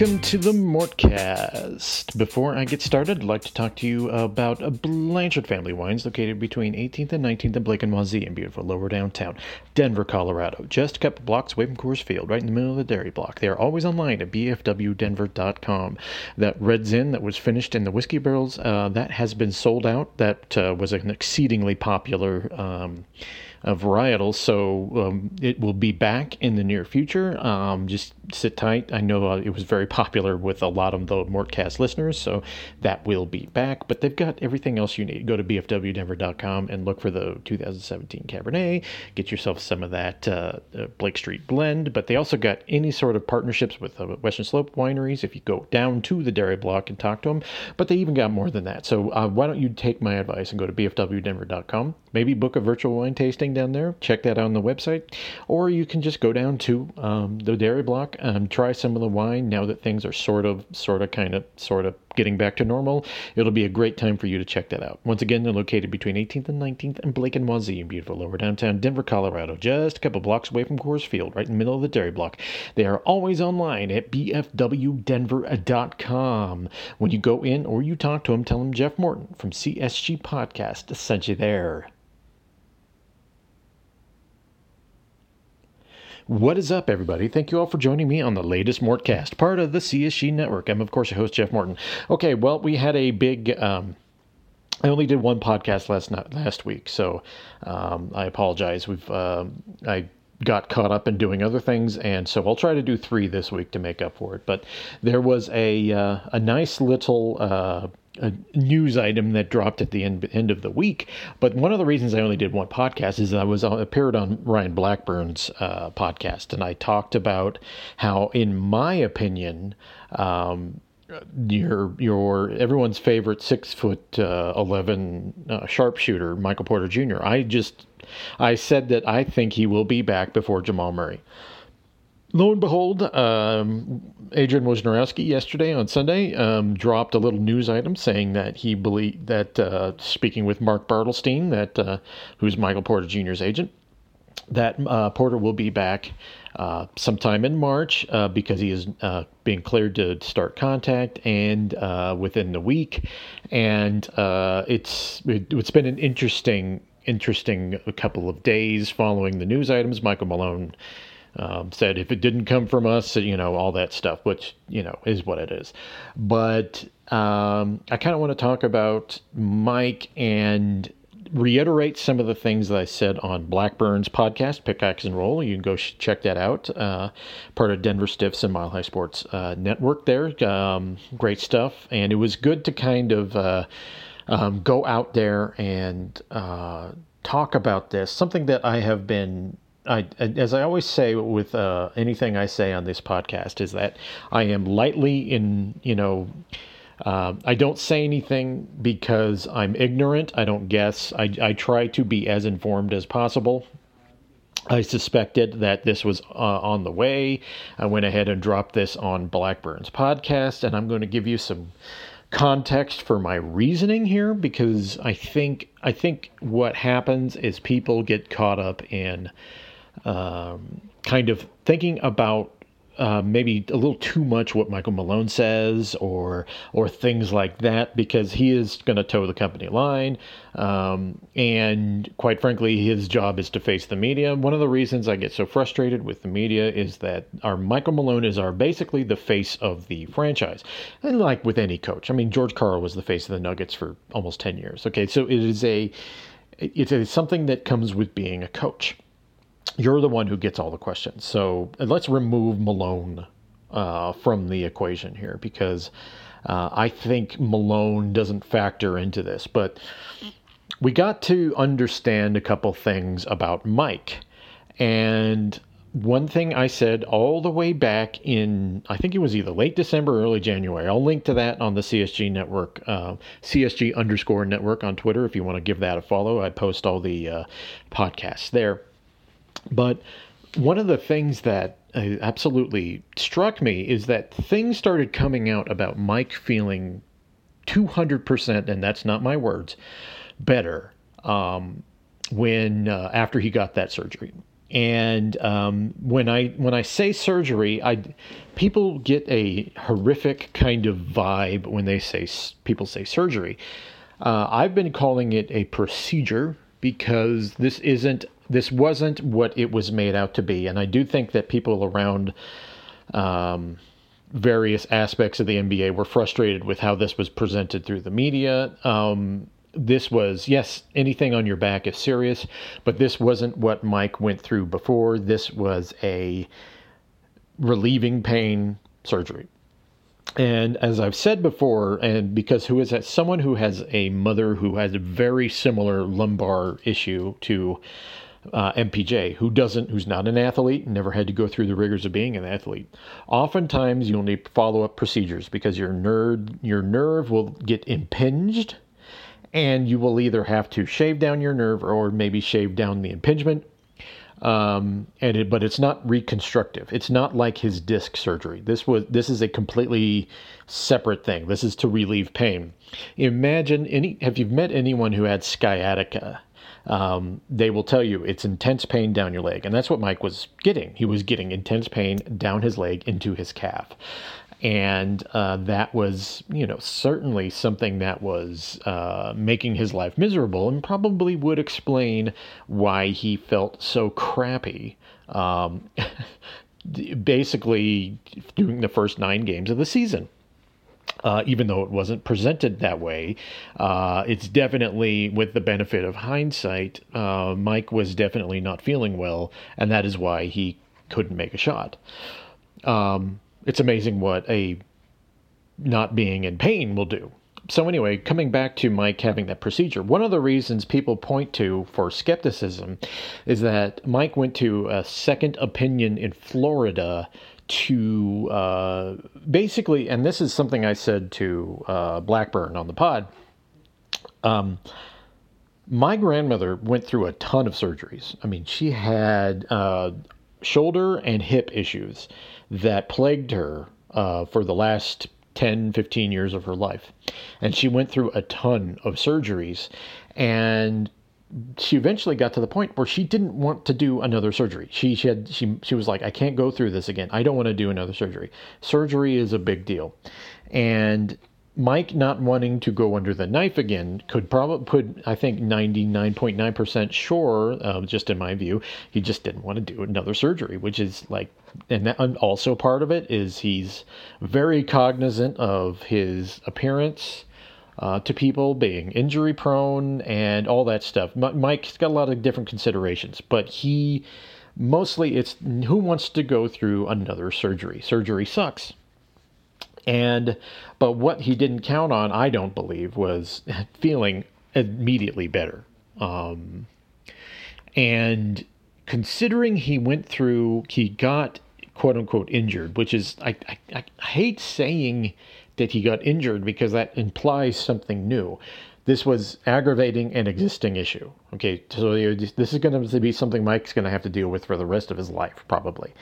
Welcome to the Mortcast. Before I get started, I'd like to talk to you about Blanchard Family Wines, located between 18th and 19th and Blake and Wazee in beautiful lower downtown Denver, Colorado. Just a couple blocks away from Coors Field, right in the middle of the Dairy Block. They are always online at bfwdenver.com. That Red Zin that was finished in the whiskey barrels, that has been sold out. That was an exceedingly popular varietal, so it will be back in the near future. Just sit tight. I know it was very popular with a lot of the Mortcast listeners, so that will be back. But they've got everything else you need. Go to bfwdenver.com and look for the 2017 Cabernet. Get yourself some of that Blake Street blend. But they also got any sort of partnerships with Western Slope wineries if you go down to the Dairy Block and talk to them. But they even got more than that. So why don't you take my advice and go to bfwdenver.com. Maybe book a virtual wine tasting down there. Check that out on the website, or you can just go down to the Dairy Block and try some of the wine. Now that things are sort of getting back to normal, it'll be a great time for you to check that out. Once again, they're located between 18th and 19th and Blake and Wazee in beautiful lower downtown Denver, Colorado, just a couple blocks away from Coors Field, right in the middle of the Dairy Block. They are always online at bfwdenver.com. When you go in or you talk to them, tell them Jeff Morton from CSG Podcast sent you there. What is up, everybody? Thank you all for joining me on the latest Mortcast, part of the CSG Network. I'm, of course, your host, Jeff Morton. Okay, well, we had a big... I only did one podcast last week, so I apologize. I got caught up in doing other things, and so I'll try to do three this week to make up for it. But there was a nice little... a news item that dropped at the end of the week. But one of the reasons I only did one podcast is I appeared on Ryan Blackburn's podcast, and I talked about how, in my opinion, your everyone's favorite 6 foot 11 sharpshooter Michael Porter Jr. I said that I think he will be back before Jamal Murray. Lo and behold, Adrian Wojnarowski yesterday on Sunday dropped a little news item saying that he believed that, speaking with Mark Bartelstein, that who's Michael Porter Jr.'s agent, that Porter will be back sometime in March because he is being cleared to start contact and within the week, and it's been an interesting couple of days following the news items. Michael Malone said if it didn't come from us, all that stuff, which, is what it is. But I kind of want to talk about Mike and reiterate some of the things that I said on Blackburn's podcast, Pickaxe and Roll. You can go check that out. Part of Denver Stiffs and Mile High Sports network there. Great stuff. And it was good to kind of go out there and talk about this, something that I have been... as I always say with anything I say on this podcast, is that I am lightly in, I don't say anything because I'm ignorant. I don't guess. I try to be as informed as possible. I suspected that this was on the way. I went ahead and dropped this on Blackburn's podcast, and I'm going to give you some context for my reasoning here, because I think what happens is people get caught up in... kind of thinking about maybe a little too much what Michael Malone says or things like that, because he is going to toe the company line. And quite frankly, his job is to face the media. One of the reasons I get so frustrated with the media is that our Michael Malone is basically the face of the franchise. And like with any coach, George Karl was the face of the Nuggets for almost 10 years. Okay. So it is something that comes with being a coach. You're the one who gets all the questions. So let's remove Malone from the equation here, because I think Malone doesn't factor into this. But we got to understand a couple things about Mike. And one thing I said all the way back in, I think it was either late December or early January. I'll link to that on the CSG Network, CSG_network on Twitter if you want to give that a follow. I post all the podcasts there. But one of the things that absolutely struck me is that things started coming out about Mike feeling 200%, and that's not my words, better when after he got that surgery. And when I say surgery, people get a horrific kind of vibe when they say people say surgery. I've been calling it a procedure because this wasn't what it was made out to be. And I do think that people around various aspects of the NBA were frustrated with how this was presented through the media. This was, yes, anything on your back is serious, but this wasn't what Mike went through before. This was a relieving pain surgery. And as I've said before, and because someone who has a mother who has a very similar lumbar issue to MPJ, who's not an athlete, never had to go through the rigors of being an athlete. Oftentimes you'll need follow-up procedures because your nerve will get impinged, and you will either have to shave down your nerve or maybe shave down the impingement. But it's not reconstructive. It's not like his disc surgery. This is a completely separate thing. This is to relieve pain. Imagine if you've met anyone who had sciatica, they will tell you it's intense pain down your leg. And that's what Mike was getting. He was getting intense pain down his leg into his calf. And that was, certainly something that was making his life miserable and probably would explain why he felt so crappy, basically during the first 9 games of the season. Even though it wasn't presented that way, it's definitely, with the benefit of hindsight, Mike was definitely not feeling well, and that is why he couldn't make a shot. It's amazing what a not being in pain will do. So anyway, coming back to Mike having that procedure, one of the reasons people point to for skepticism is that Mike went to a second opinion in Florida to basically, and this is something I said to Blackburn on the pod, my grandmother went through a ton of surgeries. I mean, she had shoulder and hip issues that plagued her for the last 10, 15 years of her life. And she went through a ton of surgeries, and she eventually got to the point where she didn't want to do another surgery. She was like, I can't go through this again. I don't want to do another surgery. Surgery is a big deal. And Mike not wanting to go under the knife again could probably put, I think, 99.9% sure, just in my view, he just didn't want to do another surgery, which is like, and also part of it is he's very cognizant of his appearance to people, being injury prone and all that stuff. Mike's got a lot of different considerations, but mostly it's who wants to go through another surgery. Surgery sucks. But what he didn't count on, I don't believe, was feeling immediately better. And considering he got quote unquote injured, which is, I hate saying that he got injured because that implies something new. This was aggravating an existing issue. Okay, so this is going to be something Mike's going to have to deal with for the rest of his life, probably.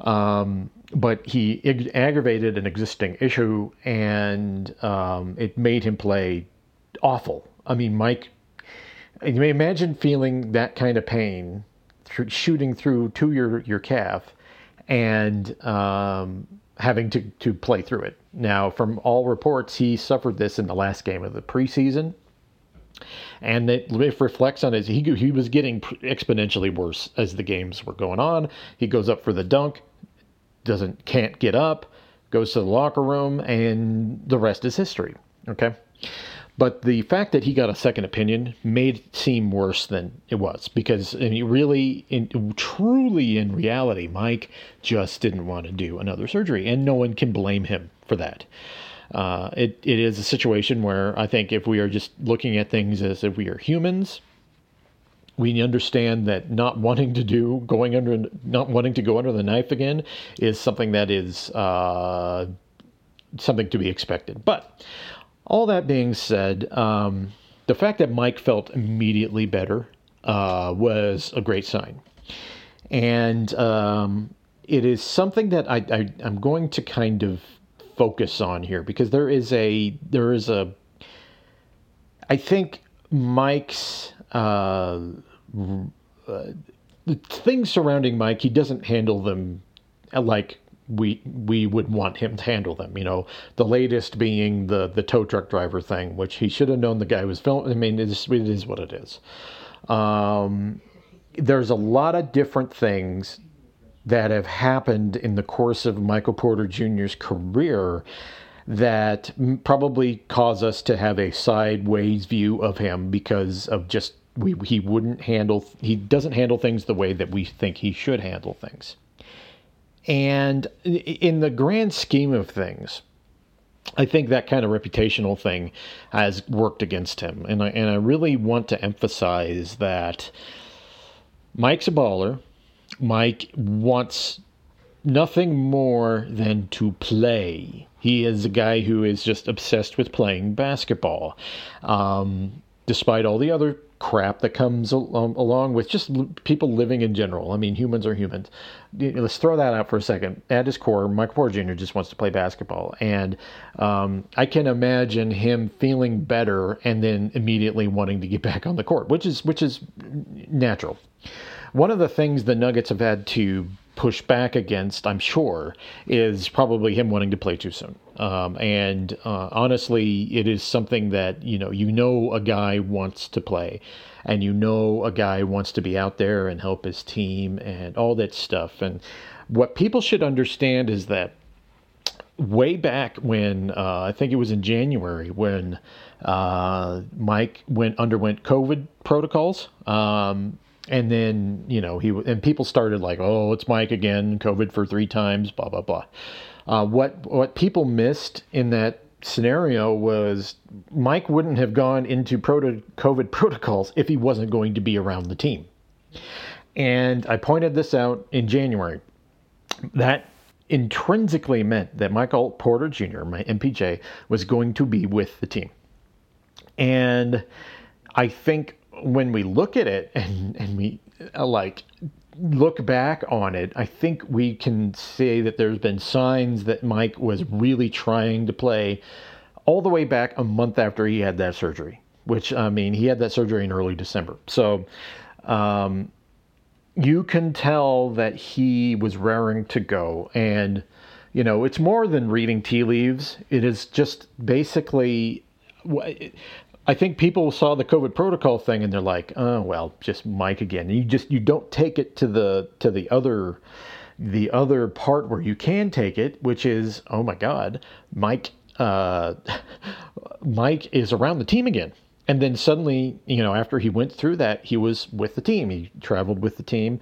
But he aggravated an existing issue, and it made him play awful. I mean, Mike, you may imagine feeling that kind of pain shooting through to your calf and having to play through it. Now, from all reports, he suffered this in the last game of the preseason. And it reflects on he was getting exponentially worse as the games were going on. He goes up for the dunk, can't get up, goes to the locker room, and the rest is history. Okay. But the fact that he got a second opinion made it seem worse than it was, because truly in reality, Mike just didn't want to do another surgery, and no one can blame him for that. It is a situation where I think if we are just looking at things as if we are humans, we understand that not wanting to go under the knife again is something that is something to be expected. But all that being said, the fact that Mike felt immediately better was a great sign, and it is something that I'm going to kind of focus on here, because I think Mike's the things surrounding Mike, he doesn't handle them like we would want him to handle them. You know, the latest being the tow truck driver thing, which he should have known the guy was filming. I mean, it is what it is. There's a lot of different things that have happened in the course of Michael Porter Jr.'s career that probably cause us to have a sideways view of him because of just he doesn't handle things the way that we think he should handle things. And in the grand scheme of things, I think that kind of reputational thing has worked against him. And I really want to emphasize that Mike's a baller. Mike wants nothing more than to play. He is a guy who is just obsessed with playing basketball, despite all the other crap that comes along with just people living in general. I mean, humans are humans. Let's throw that out for a second. At his core, Michael Porter Jr. just wants to play basketball. And I can imagine him feeling better and then immediately wanting to get back on the court, which is natural. One of the things the Nuggets have had to push back against, I'm sure, is probably him wanting to play too soon. Honestly, it is something that, you know a guy wants to play, and you know a guy wants to be out there and help his team and all that stuff. And what people should understand is that way back when, I think it was in January, when Mike underwent COVID protocols, and then, and people started like, oh, it's Mike again, COVID for 3 times, blah, blah, blah. What people missed in that scenario was Mike wouldn't have gone into COVID protocols if he wasn't going to be around the team. And I pointed this out in January. That intrinsically meant that Michael Porter Jr., my MPJ, was going to be with the team. And I think when we look at it and we look back on it, I think we can say that there's been signs that Mike was really trying to play all the way back a month after he had that surgery, which, I mean, he had that surgery in early December. So you can tell that he was raring to go. And, it's more than reading tea leaves. It is just basically... I think people saw the COVID protocol thing and they're like, oh, well, just Mike again. You don't take it to the other part where you can take it, which is, oh my God, Mike is around the team again. And then suddenly, after he went through that, he was with the team. He traveled with the team.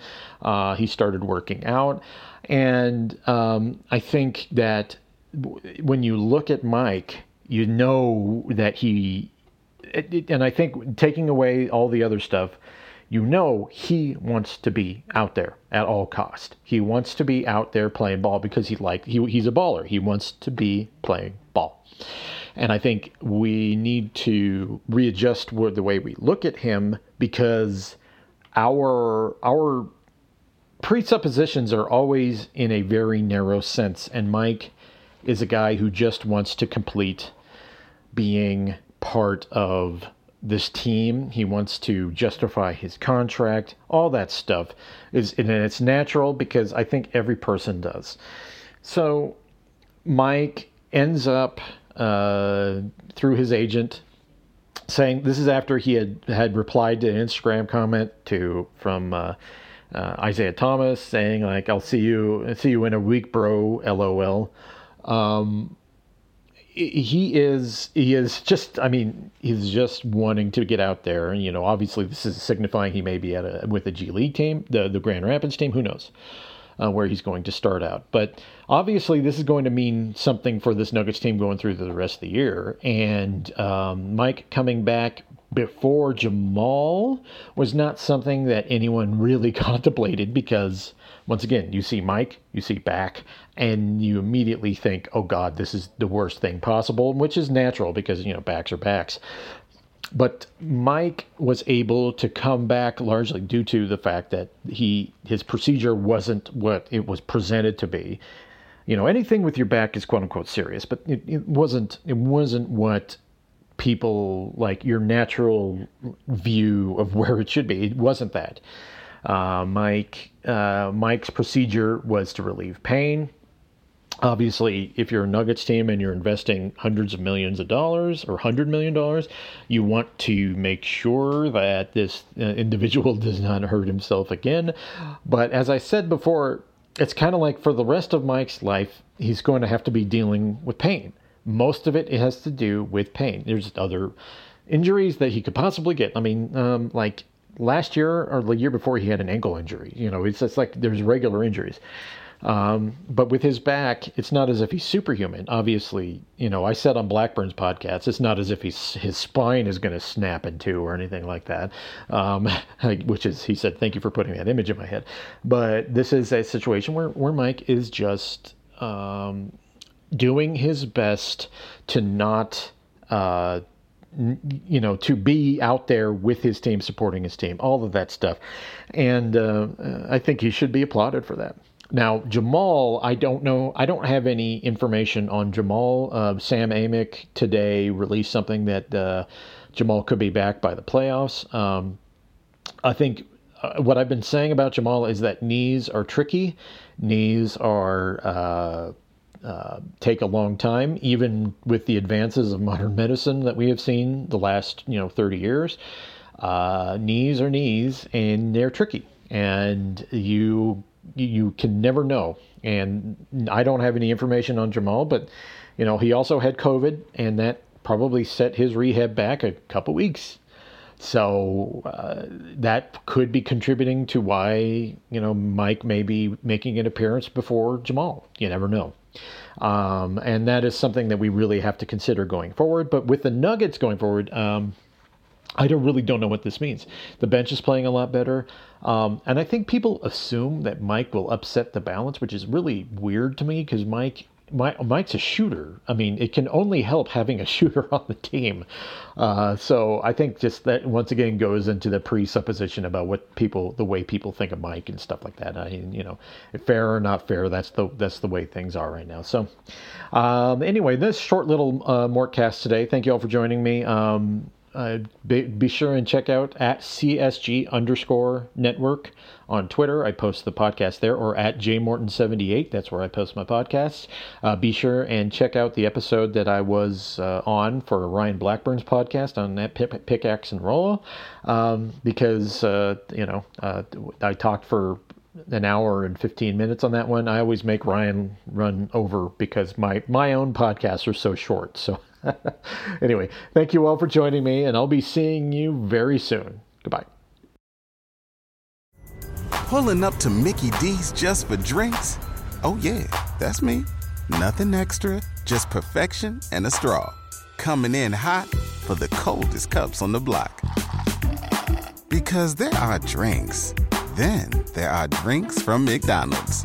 He started working out. And I think that when you look at Mike, you know that he... And I think taking away all the other stuff, he wants to be out there at all cost. He wants to be out there playing ball because he's a baller. He wants to be playing ball. And I think we need to readjust the way we look at him because our presuppositions are always in a very narrow sense. And Mike is a guy who just wants to complete being part of this team. He wants to justify his contract. All that stuff is, and it's natural because I think every person does. So Mike ends up through his agent saying, this is after he had replied to an Instagram comment from Isaiah Thomas saying like, "I'll see you in a week, bro. LOL." He is just, he's just wanting to get out there. And, obviously this is signifying he may be with the G League team, the Grand Rapids team, who knows where he's going to start out. But obviously this is going to mean something for this Nuggets team going through the rest of the year. And Mike coming back before Jamal was not something that anyone really contemplated because, once again, you see Mike, you see back, and you immediately think, oh, God, this is the worst thing possible, which is natural because, backs are backs. But Mike was able to come back largely due to the fact that his procedure wasn't what it was presented to be. Anything with your back is quote-unquote serious, but it wasn't what people, like your natural view of where it should be. It wasn't that. Mike's procedure was to relieve pain. Obviously, if you're a Nuggets team and you're investing hundreds of millions of dollars or $100 million, you want to make sure that this individual does not hurt himself again. But as I said before, it's kind of like for the rest of Mike's life, he's going to have to be dealing with pain. Most of it has to do with pain. There's other injuries that he could possibly get. I mean, like last year or the year before, he had an ankle injury. You know, it's just like there's regular injuries. But with his back, it's not as if he's superhuman. Obviously, you know, I said on Blackburn's podcast, it's not as if his spine is going to snap in two or anything like that. Which is, he said, thank you for putting that image in my head. But this is a situation where Mike is just doing his best to not, to be out there with his team, supporting his team, all of that stuff. And I think he should be applauded for that. Now, Jamal, I don't know. I don't have any information on Jamal. Sam Amick today released something that Jamal could be back by the playoffs. I think what I've been saying about Jamal is that knees are tricky. Knees are take a long time, even with the advances of modern medicine that we have seen the last 30 years. Knees are knees, and they're tricky. And you can never know. And I don't have any information on Jamal, but, he also had COVID, and that probably set his rehab back a couple weeks. So that could be contributing to why, Mike may be making an appearance before Jamal. You never know. And that is something that we really have to consider going forward. But with the Nuggets going forward, I really don't know what this means. The bench is playing a lot better. And I think people assume that Mike will upset the balance, which is really weird to me because Mike's a shooter. I mean, it can only help having a shooter on the team. So I think just that once again goes into the presupposition about the way people think of Mike and stuff like that. I mean, fair or not fair, that's the way things are right now. So anyway, this short little Mortcast today. Thank you all for joining me. Be sure and check out at CSG_network on Twitter. I post the podcast there, or at jmorton78. That's where I post my podcasts. Be sure and check out the episode that I was on for Ryan Blackburn's podcast on that Pickaxe and Roll, because, I talked for an hour and 15 minutes on that one. I always make Ryan run over because my own podcasts are so short. So anyway, thank you all for joining me, and I'll be seeing you very soon. Goodbye. Pulling up to Mickey D's just for drinks? Oh yeah, that's me. Nothing extra, just perfection and a straw. Coming in hot for the coldest cups on the block. Because there are drinks. Then there are drinks from McDonald's.